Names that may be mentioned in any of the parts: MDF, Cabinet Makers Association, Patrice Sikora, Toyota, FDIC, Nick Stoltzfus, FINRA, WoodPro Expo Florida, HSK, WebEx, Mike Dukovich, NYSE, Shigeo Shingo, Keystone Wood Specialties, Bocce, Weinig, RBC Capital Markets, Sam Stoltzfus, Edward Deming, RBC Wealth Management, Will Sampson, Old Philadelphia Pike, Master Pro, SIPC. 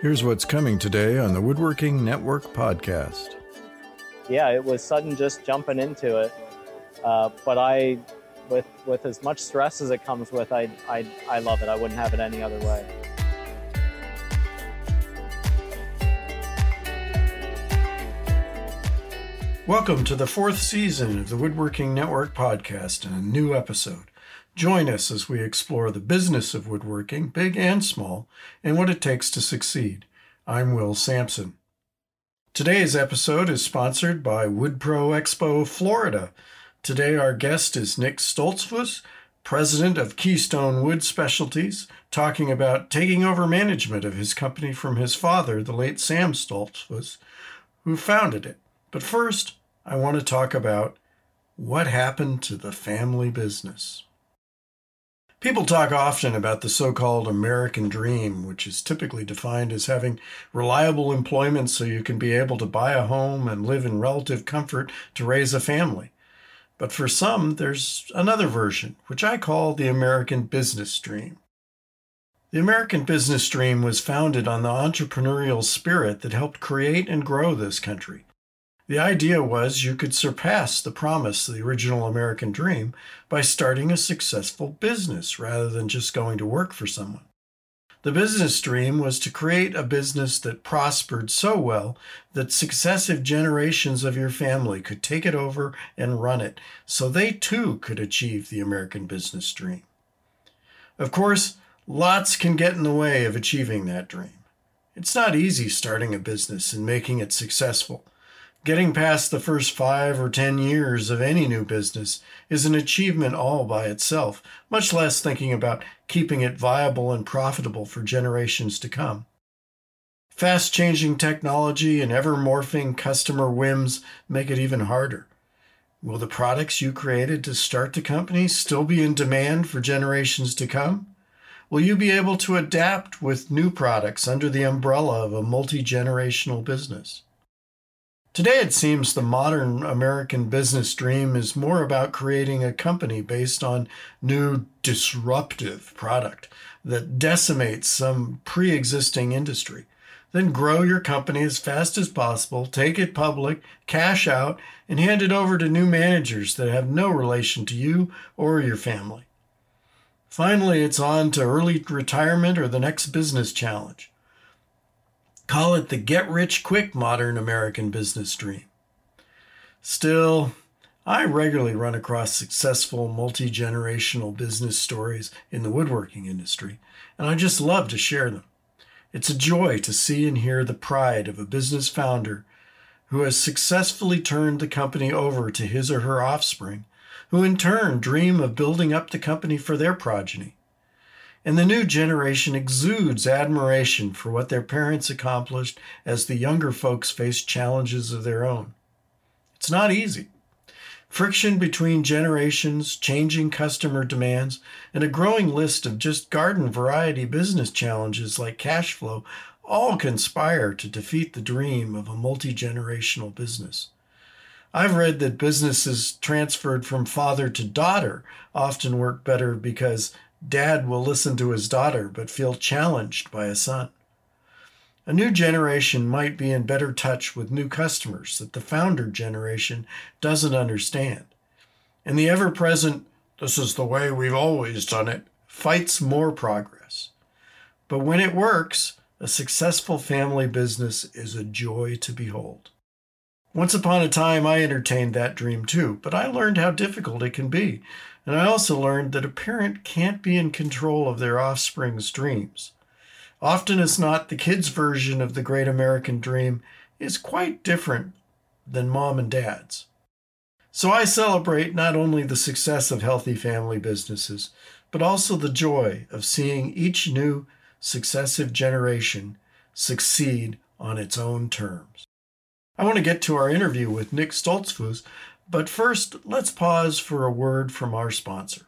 Here's what's coming today on the Woodworking Network podcast. Yeah, it was sudden just jumping into it. But I, with as much stress as it comes with, I love it. I wouldn't have it any other way. Welcome to the fourth season of the Woodworking Network podcast and a new episode. Join us as we explore the business of woodworking, big and small, and what it takes to succeed. I'm Will Sampson. Today's episode is sponsored by WoodPro Expo Florida. Today our guest is Nick Stoltzfus, president of Keystone Wood Specialties, talking about taking over management of his company from his father, the late Sam Stoltzfus, who founded it. But first, I want to talk about what happened to the family business. People talk often about the so-called American dream, which is typically defined as having reliable employment so you can be able to buy a home and live in relative comfort to raise a family. But for some, there's another version, which I call the American business dream. The American business dream was founded on the entrepreneurial spirit that helped create and grow this country. The idea was you could surpass the promise of the original American dream by starting a successful business rather than just going to work for someone. The business dream was to create a business that prospered so well that successive generations of your family could take it over and run it, so they too could achieve the American business dream. Of course, lots can get in the way of achieving that dream. It's not easy starting a business and making it successful. Getting past the first 5 or 10 years of any new business is an achievement all by itself, much less thinking about keeping it viable and profitable for generations to come. Fast-changing technology and ever-morphing customer whims make it even harder. Will the products you created to start the company still be in demand for generations to come? Will you be able to adapt with new products under the umbrella of a multi-generational business? Today, it seems the modern American business dream is more about creating a company based on new disruptive product that decimates some pre-existing industry. Then grow your company as fast as possible, take it public, cash out, and hand it over to new managers that have no relation to you or your family. Finally, it's on to early retirement or the next business challenge. Call it the get-rich-quick modern American business dream. Still, I regularly run across successful multi-generational business stories in the woodworking industry, and I just love to share them. It's a joy to see and hear the pride of a business founder who has successfully turned the company over to his or her offspring, who in turn dream of building up the company for their progeny. And the new generation exudes admiration for what their parents accomplished as the younger folks face challenges of their own. It's not easy. Friction between generations, changing customer demands, and a growing list of just garden variety business challenges like cash flow all conspire to defeat the dream of a multi-generational business. I've read that businesses transferred from father to daughter often work better because Dad will listen to his daughter, but feel challenged by a son. A new generation might be in better touch with new customers that the founder generation doesn't understand. And the ever-present, this is the way we've always done it, fights more progress. But when it works, a successful family business is a joy to behold. Once upon a time, I entertained that dream too, but I learned how difficult it can be. And I also learned that a parent can't be in control of their offspring's dreams. Often as not, the kids' version of the great American dream is quite different than mom and dad's. So I celebrate not only the success of healthy family businesses, but also the joy of seeing each new successive generation succeed on its own terms. I want to get to our interview with Nick Stoltzfus, but first, let's pause for a word from our sponsor.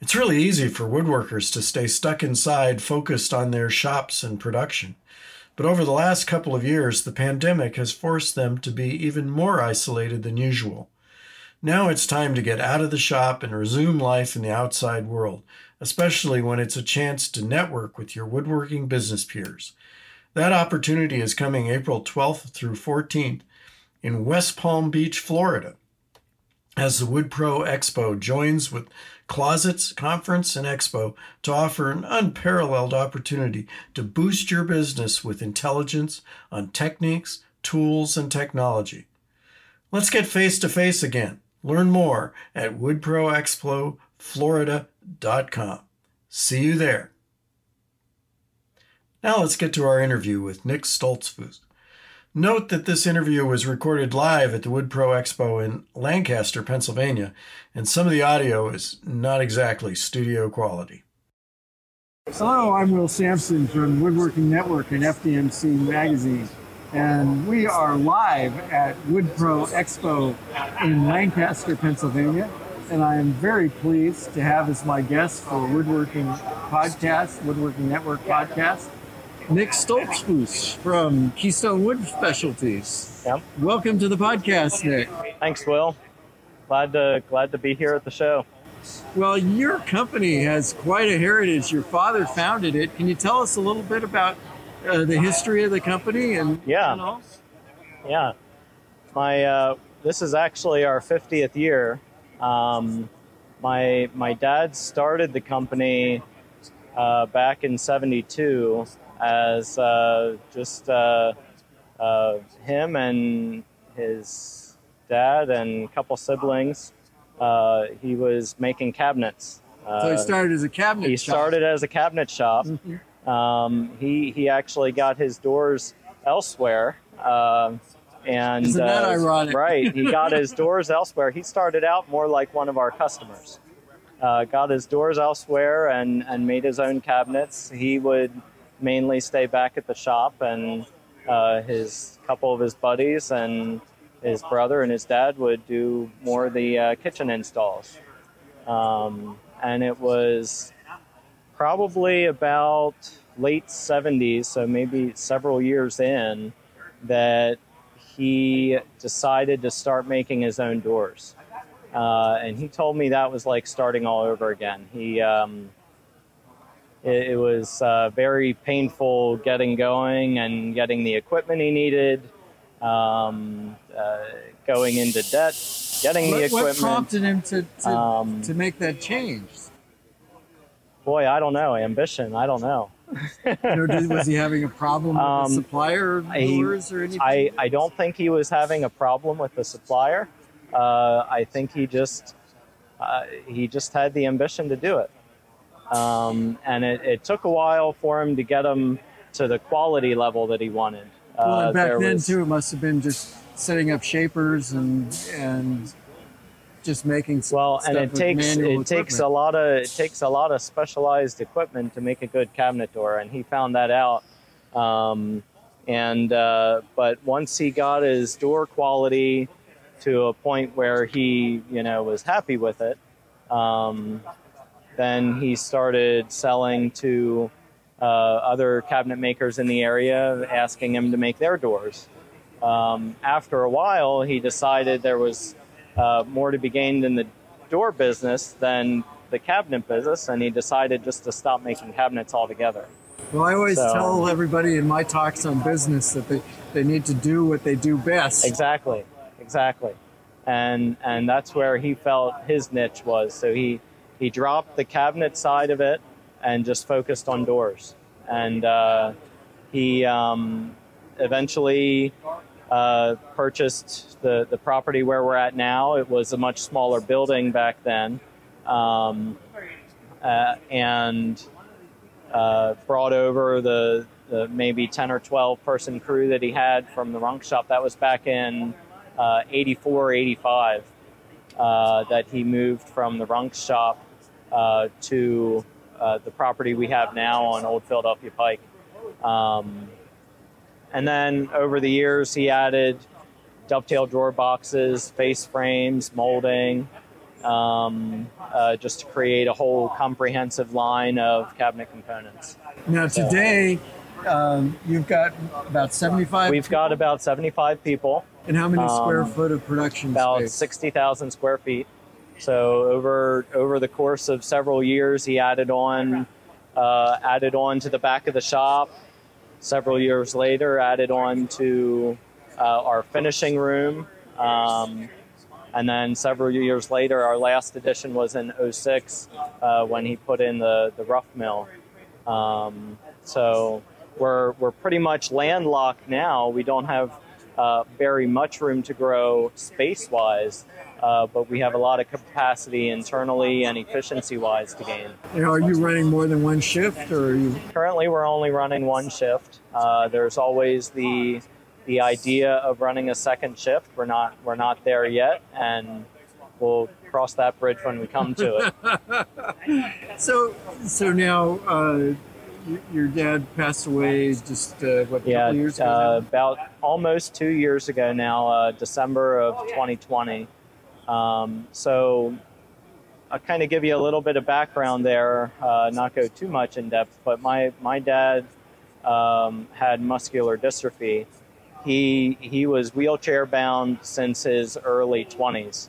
It's really easy for woodworkers to stay stuck inside, focused on their shops and production. But over the last couple of years, the pandemic has forced them to be even more isolated than usual. Now it's time to get out of the shop and resume life in the outside world, especially when it's a chance to network with your woodworking business peers. That opportunity is coming April 12th through 14th in West Palm Beach, Florida, as the WoodPro Expo joins with Closets, Conference, and Expo to offer an unparalleled opportunity to boost your business with intelligence on techniques, tools, and technology. Let's get face-to-face again. Learn more at woodproexpoflorida.com. See you there. Now let's get to our interview with Nick Stoltzfus. Note that this interview was recorded live at the WoodPro Expo in Lancaster, Pennsylvania, and some of the audio is not exactly studio quality. Hello, I'm Will Sampson from Woodworking Network and FDMC Magazine, and we are live at WoodPro Expo in Lancaster, Pennsylvania, and I am very pleased to have as my guest for Woodworking Podcast, Woodworking Network Podcast, Nick Stoltzfus from Keystone Wood Specialties. Yep. Welcome to the podcast, Nick. Thanks, Will. Glad to be here at the show. Well, your company has quite a heritage. Your father founded it. Can you tell us a little bit about the history of the company? This is actually our 50th year. My dad started the company back in '72. As him and his dad and a couple siblings, he was making cabinets. So he started as a cabinet shop. Mm-hmm. He actually got his doors elsewhere. And isn't that ironic? Right, he got his doors elsewhere. He started out more like one of our customers. Got his doors elsewhere and made his own cabinets. He would mainly stay back at the shop, and his couple of his buddies and his brother and his dad would do more of the kitchen installs. And it was probably about late 70s, so maybe several years in, that he decided to start making his own doors. And he told me that was like starting all over again. It was very painful getting going and getting the equipment he needed, going into debt, getting the equipment. What prompted him to make that change? Boy, I don't know. Ambition, I don't know. Was he having a problem with the supplier of lures or anything? I don't think he was having a problem with the supplier. I think he just had the ambition to do it. And it took a while for him to get him to the quality level that he wanted. And back then, too, it must have been just setting up shapers and just making some stuff. And it takes a lot of specialized equipment to make a good cabinet door, and he found that out. But once he got his door quality to a point where he, was happy with it. Then he started selling to other cabinet makers in the area, asking him to make their doors. After a while, he decided there was more to be gained in the door business than the cabinet business, and he decided just to stop making cabinets altogether. Well, I always tell everybody in my talks on business that they need to do what they do best. Exactly. And that's where he felt his niche was. So he dropped the cabinet side of it and just focused on doors. And he eventually purchased the property where we're at now. It was a much smaller building back then, and brought over the maybe 10 or 12 person crew that he had from the Runk Shop. That was back in 84, 85. That he moved from the Runk Shop to the property we have now on Old Philadelphia Pike. And then over the years, he added dovetail drawer boxes, face frames, molding, just to create a whole comprehensive line of cabinet components. Now today, you've got about 75 people? We've got about 75 people. And how many square foot of production space? About 60,000 square feet. So over the course of several years, he added on to the back of the shop, several years later, added on to our finishing room. And then several years later, our last addition was in 06 when he put in the rough mill. So we're pretty much landlocked now. We don't have very much room to grow space-wise, but we have a lot of capacity internally and efficiency-wise to gain. And are you running more than one shift, or are you? Currently, we're only running one shift. There's always the idea of running a second shift. We're not there yet, and we'll cross that bridge when we come to it. So now your dad passed away just what, a couple years ago? About almost 2 years ago now, December of 2020. So I'll kind of give you a little bit of background there, not go too much in depth, but my dad had muscular dystrophy. He was wheelchair bound since his early 20s.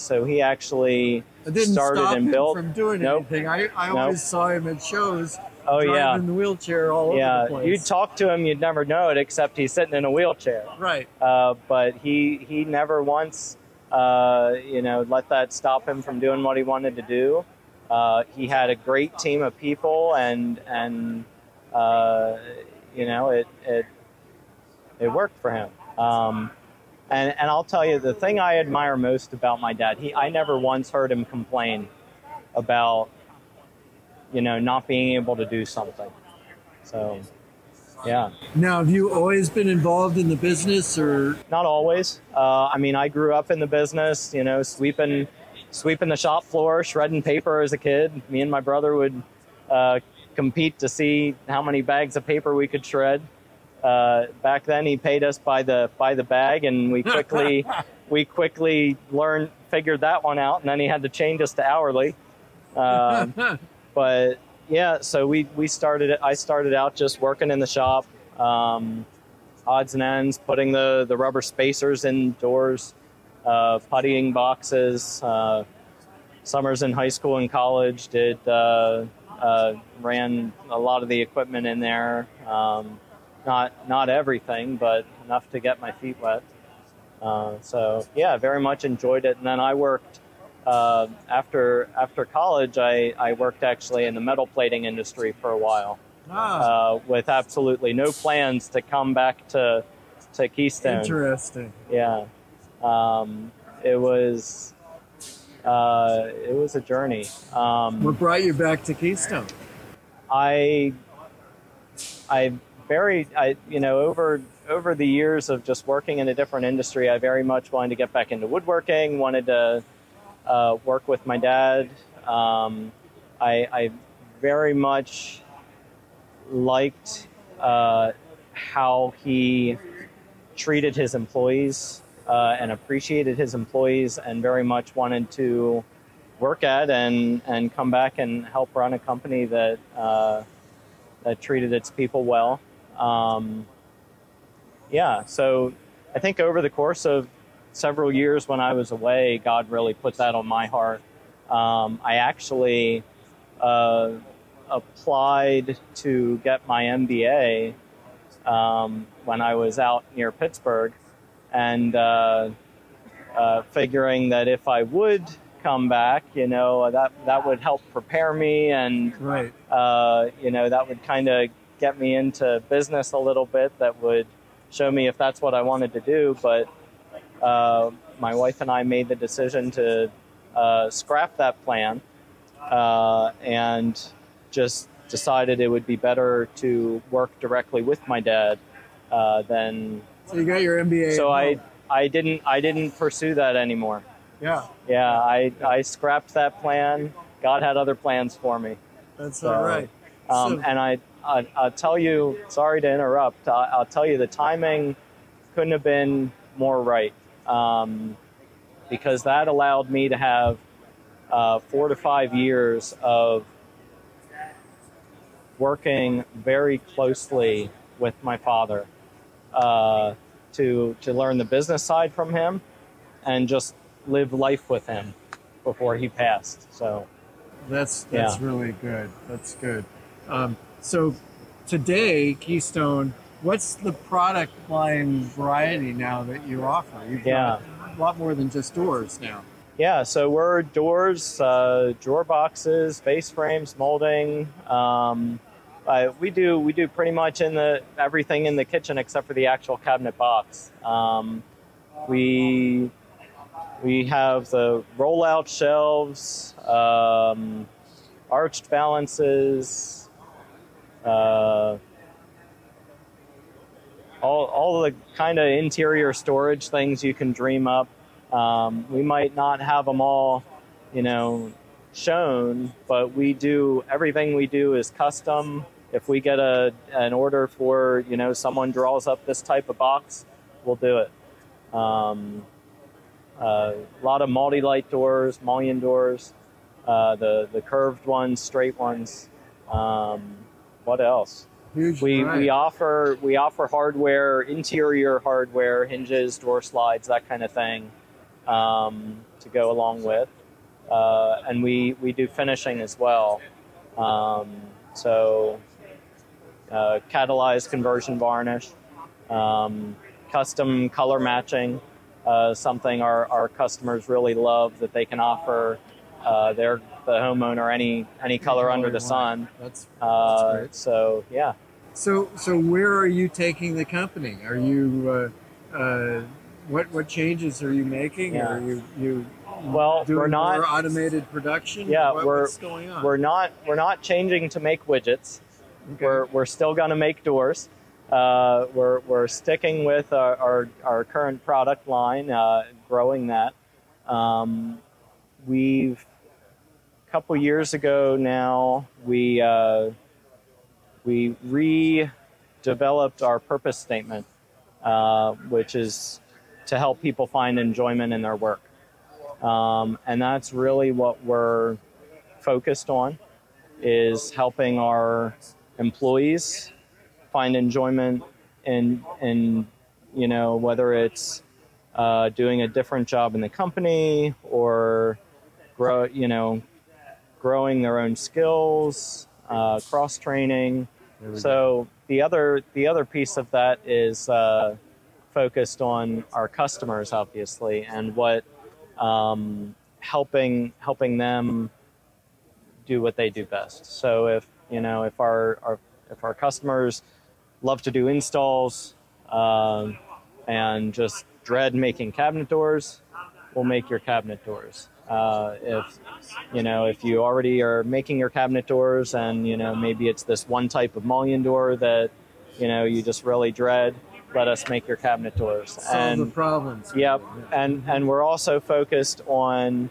So he actually started and built. From doing anything. I always saw him at shows. Oh yeah, in the wheelchair all over the place. You'd talk to him, you'd never know it, except he's sitting in a wheelchair. Right. But he never once let that stop him from doing what he wanted to do. He had a great team of people, and it worked for him. And I'll tell you, the thing I admire most about my dad, I never once heard him complain about, not being able to do something. So, yeah. Now, have you always been involved in the business, or? Not always. I grew up in the business, sweeping the shop floor, shredding paper as a kid. Me and my brother would compete to see how many bags of paper we could shred. Back then, he paid us by the bag, and we quickly figured that one out, and then he had to change us to hourly. But yeah, so I started out just working in the shop, odds and ends, putting the rubber spacers in doors, puttying boxes. Summers in high school and college ran a lot of the equipment in there. Not everything, but enough to get my feet wet. So yeah, very much enjoyed it. And then I worked after college. I worked actually in the metal plating industry for a while, with absolutely no plans to come back to Keystone. Interesting. Yeah, it was a journey. What brought you back to Keystone? Over the years of just working in a different industry, I very much wanted to get back into woodworking, wanted to work with my dad. I very much liked how he treated his employees and appreciated his employees, and very much wanted to work at and come back and help run a company that treated its people well. So I think over the course of several years when I was away, God really put that on my heart. I actually applied to get my MBA when I was out near Pittsburgh, and figuring that if I would come back, that would help prepare me, and right. That would kind of get me into business a little bit. That would show me if that's what I wanted to do. But my wife and I made the decision to scrap that plan and just decided it would be better to work directly with my dad than. So you got your MBA. So I didn't pursue that anymore. Yeah. I scrapped that plan. God had other plans for me. That's all right. And I'll tell you, sorry to interrupt. I'll tell you, the timing couldn't have been more right, because that allowed me to have 4 to 5 years of working very closely with my father to learn the business side from him, and just live life with him before he passed. So that's really good. That's good. So today, Keystone, what's the product line variety now that you offer? You've got a lot more than just doors now. Yeah, so we're doors, drawer boxes, base frames, molding. We do pretty much everything in the kitchen except for the actual cabinet box. We have the roll-out shelves, arched balances, all the kind of interior storage things you can dream up. We might not have them all, you know, shown, but we do, everything we do is custom. If we get an order for, you know, someone draws up this type of box, we'll do it. A lot of multi-light doors, mullion doors, the curved ones, straight ones. What else? We offer hardware, interior hardware, hinges, door slides, that kind of thing, to go along with. And we do finishing as well. So catalyzed conversion varnish, custom color matching, something our customers really love, that they can offer the homeowner any color under the sun. That's great. So yeah. So where are you taking the company? Are you what changes are you making? Yeah. Are you well, doing we're not more automated production? Yeah, what's going on? We're not changing to make widgets. Okay. We're still going to make doors. We're sticking with our current product line, growing that. A couple years ago now, we redeveloped our purpose statement, which is to help people find enjoyment in their work. And that's really what we're focused on, is helping our employees find enjoyment in you know, whether it's doing a different job in the company or growing their own skills, cross training. So the other piece of that is focused on our customers, obviously, and what helping them do what they do best. So if our customers love to do installs and just dread making cabinet doors, we'll make your cabinet doors. If you already are making your cabinet doors and, you know, maybe it's this one type of mullion door that, you know, you just really dread, let us make your cabinet doors. Solve the problems. Yep. Yeah. And we're also focused on,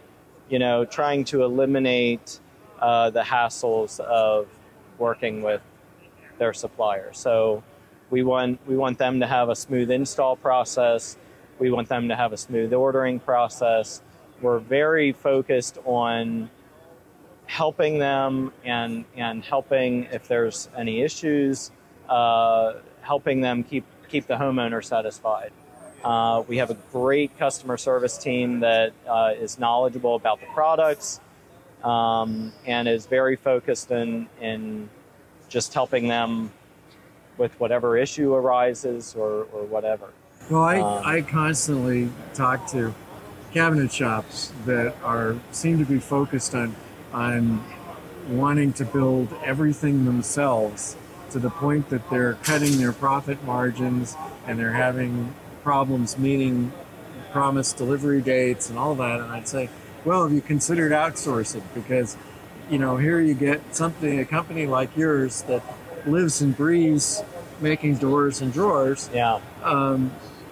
you know, trying to eliminate the hassles of working with their supplier. So we want them to have a smooth install process. We want them to have a smooth ordering process. We're very focused on helping them and helping, if there's any issues, helping them keep the homeowner satisfied. We have a great customer service team that is knowledgeable about the products and is very focused in just helping them with whatever issue arises or whatever. Well, I constantly talk to cabinet shops that seem to be focused on wanting to build everything themselves, to the point that they're cutting their profit margins and they're having problems meeting promised delivery dates and all that. And I'd say, well, have you considered outsourcing? Because, you know, here you get a company like yours that lives and breathes making doors and drawers. Yeah.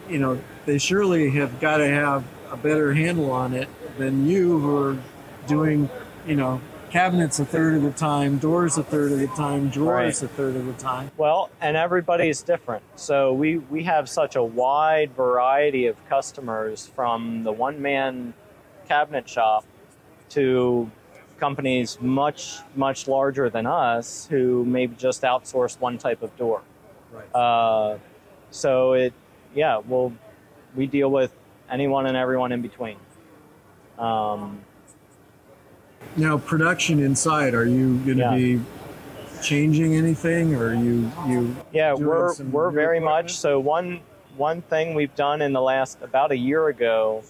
You know, they surely have got to have a better handle on it than you, who are doing, you know, cabinets a third of the time, doors a third of the time, drawers a third of the time. Well, and everybody's different. So we have such a wide variety of customers, from the one-man cabinet shop to companies much, much larger than us who maybe just outsource one type of door. Right. We deal with anyone and everyone in between. Now, production inside, are you going to be changing anything, or you? Yeah, we're very much so. One thing we've done in the last about a year ago,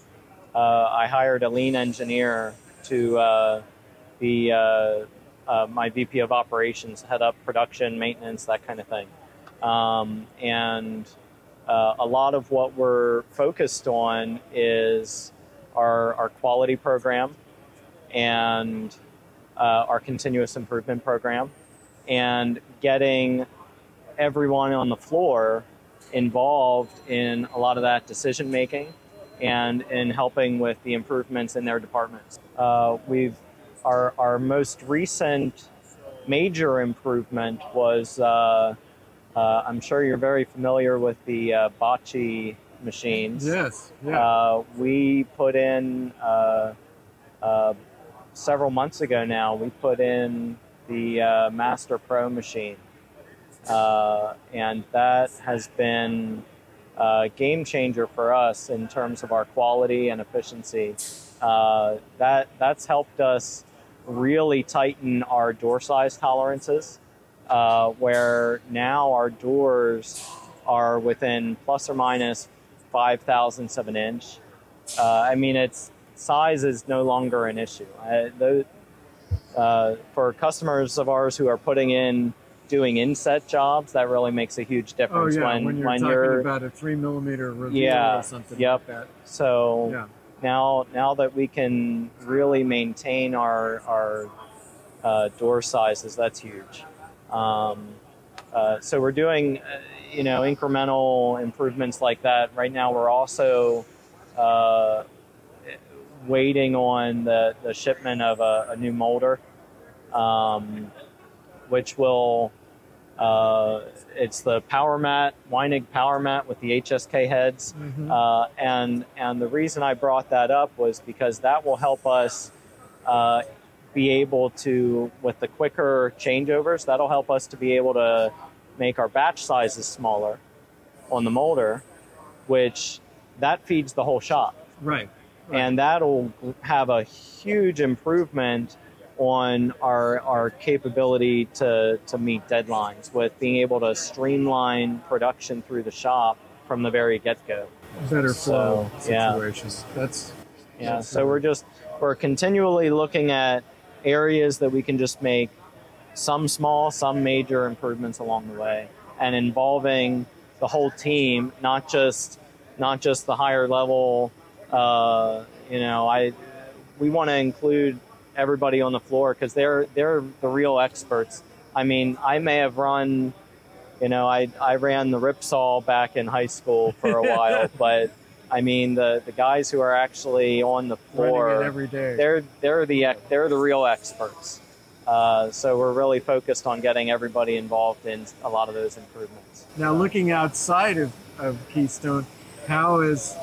I hired a lean engineer to be my VP of operations, head up production, maintenance, that kind of thing. A lot of what we're focused on is our quality program and our continuous improvement program, and getting everyone on the floor involved in a lot of that decision making and in helping with the improvements in their departments. Our most recent major improvement was I'm sure you're very familiar with the Bocce machines. Yes. Yeah. We put in several months ago now. We put in the Master Pro machine, and that has been a game changer for us in terms of our quality and efficiency. That's helped us really tighten our door size tolerances. Where now our doors are within plus or minus 5/1000 of an inch. I mean, size is no longer an issue. For customers of ours who are putting in, doing inset jobs, that really makes a huge difference. Oh, yeah, when you're talking about a 3mm reveal, yeah, or something, yep, like that. So yeah. Now that we can really maintain our door sizes, that's huge. So we're doing, incremental improvements like that. Right now, we're also waiting on the shipment of a new molder, which will, it's the power mat, Weinig power mat with the HSK heads. Mm-hmm. And the reason I brought that up was because that will help us be able to, with the quicker changeovers, that'll help us to be able to make our batch sizes smaller on the molder, which that feeds the whole shop. Right. And that'll have a huge improvement on our capability to meet deadlines, with being able to streamline production through the shop from the very get-go. Better flow situations. Yeah. So we're continually looking at areas that we can just make some small, some major improvements along the way, and involving the whole team, not just the higher level. We want to include everybody on the floor, because they're the real experts. I mean, I may have run, I ran the rip saw back in high school for a while, but I mean, the guys who are actually on the floor, every day, they're the real experts. So we're really focused on getting everybody involved in a lot of those improvements. Now, looking outside of Keystone, how is,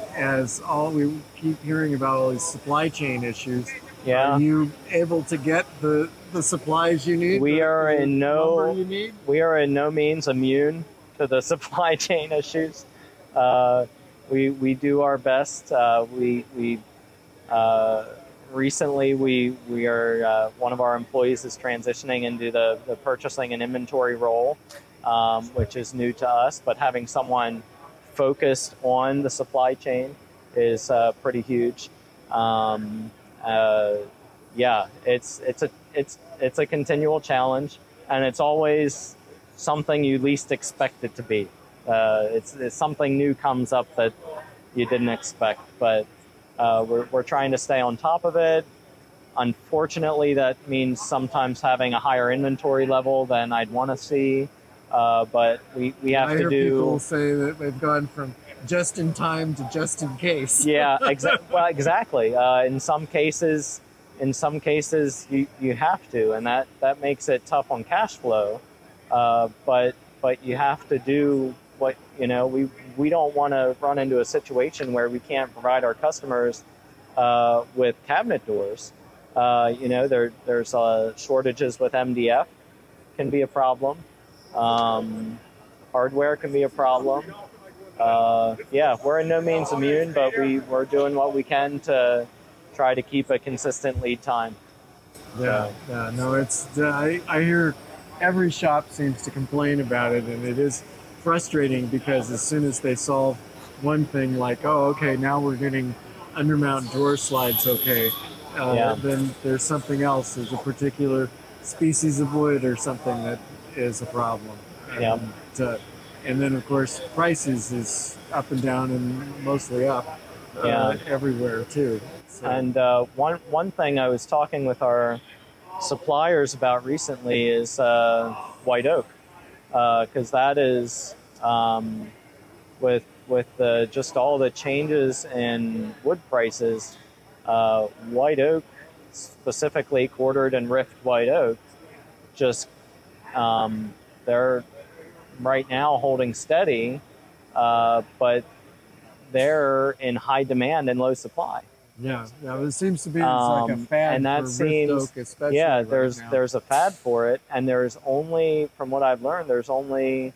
we keep hearing about all these supply chain issues, yeah, are you able to get the supplies you need? We are in no means immune to the supply chain issues. We do our best. Recently, we are, one of our employees is transitioning into the purchasing and inventory role, which is new to us. But having someone focused on the supply chain is pretty huge. It's a continual challenge, and it's always something you least expect it to be. It's something new comes up that you didn't expect, but we're trying to stay on top of it. Unfortunately, that means sometimes having a higher inventory level than I'd want to see, but we have to do. I hear people say that they've gone from just in time to just in case. Yeah, exactly. In some cases, you have to, and that makes it tough on cash flow, but you have to do what, we don't want to run into a situation where we can't provide our customers with cabinet doors. There's shortages with MDF can be a problem. Hardware can be a problem. We're in no means immune, but we're doing what we can to try to keep a consistent lead time. Yeah, no, it's, I hear every shop seems to complain about it, and it is frustrating because as soon as they solve one thing, like, oh, okay, now we're getting undermount drawer slides, okay, then there's something else. There's a particular species of wood or something that is a problem. And then, of course, prices is up and down and mostly up everywhere, too. So. And one thing I was talking with our suppliers about recently is white oak, because that is, with just all the changes in wood prices, white oak, specifically quartered and rift white oak, just they're right now holding steady, but they're in high demand and low supply. Yeah, it seems to be like a fad, and that rift oak especially. Yeah, there's a fad for it, and there's only, from what I've learned, there's only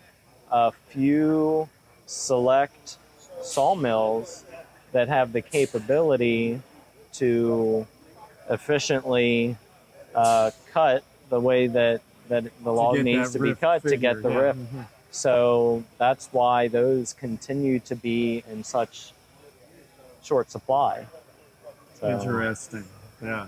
a few select sawmills that have the capability to efficiently cut the way that the log needs to be cut to get the rift. Mm-hmm. So that's why those continue to be in such short supply. So. Interesting. Yeah.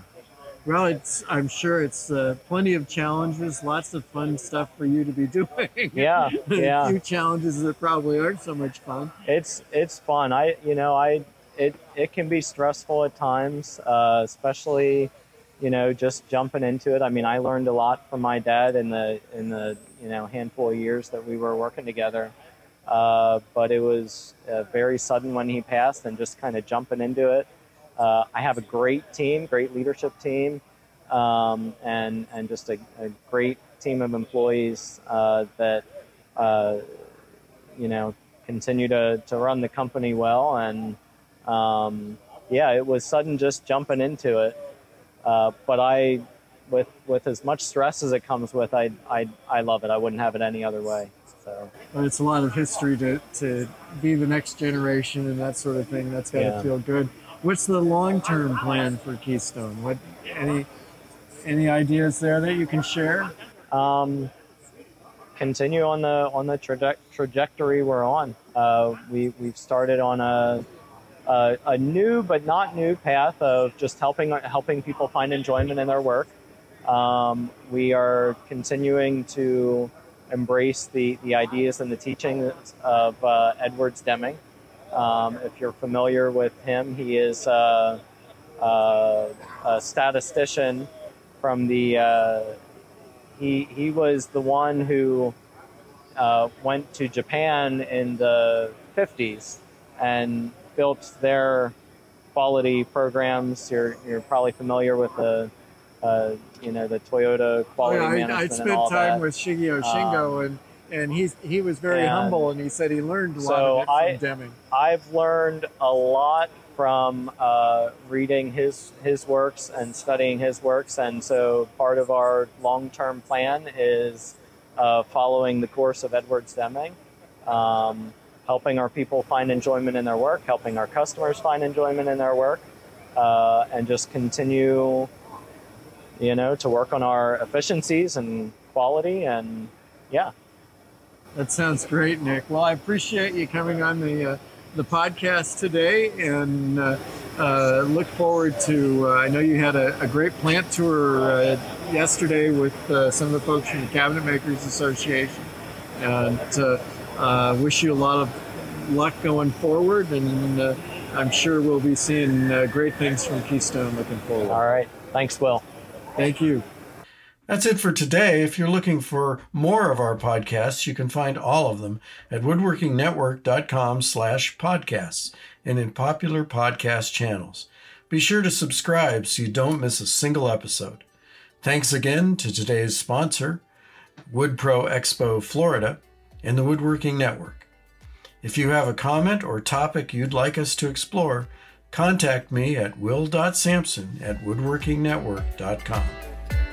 Well, I'm sure it's plenty of challenges, lots of fun stuff for you to be doing. Yeah, yeah. A few challenges that probably aren't so much fun. It's fun. It can be stressful at times, especially, just jumping into it. I mean, I learned a lot from my dad in the handful of years that we were working together. But it was very sudden when he passed, and just kind of jumping into it. I have a great team, great leadership team, and just a great team of employees that continue to run the company well. And it was sudden, just jumping into it. But with as much stress as it comes with, I love it. I wouldn't have it any other way. So. Well, it's a lot of history to be the next generation and that sort of thing. That's got to feel good. What's the long-term plan for Keystone? What any ideas there that you can share? Continue on the trajectory we're on. We've started on a new but not new path of just helping people find enjoyment in their work. We are continuing to embrace the ideas and the teachings of Edward Deming. If you're familiar with him, he is a statistician from the. He was the one who went to Japan in the 50s and built their quality programs. You're probably familiar with the. The Toyota quality management. I spent time with Shigeo Shingo and he was very humble, and he said he learned a lot of it from Deming. I've learned a lot from reading his works and studying his works, and so part of our long-term plan is following the course of Edward Deming, helping our people find enjoyment in their work, helping our customers find enjoyment in their work, and just continue, to work on our efficiencies and quality and . That sounds great, Nick. Well, I appreciate you coming on the podcast today, and look forward to. I know you had a great plant tour yesterday with some of the folks from the Cabinet Makers Association, and wish you a lot of luck going forward. And I'm sure we'll be seeing great things from Keystone looking forward. All right. Thanks, Will. Thank you. That's it for today. If you're looking for more of our podcasts, you can find all of them at woodworkingnetwork.com/podcasts and in popular podcast channels. Be sure to subscribe so you don't miss a single episode. Thanks again to today's sponsor, WoodPro Expo Florida and the Woodworking Network. If you have a comment or topic you'd like us to explore, contact me at will.sampson@woodworkingnetwork.com.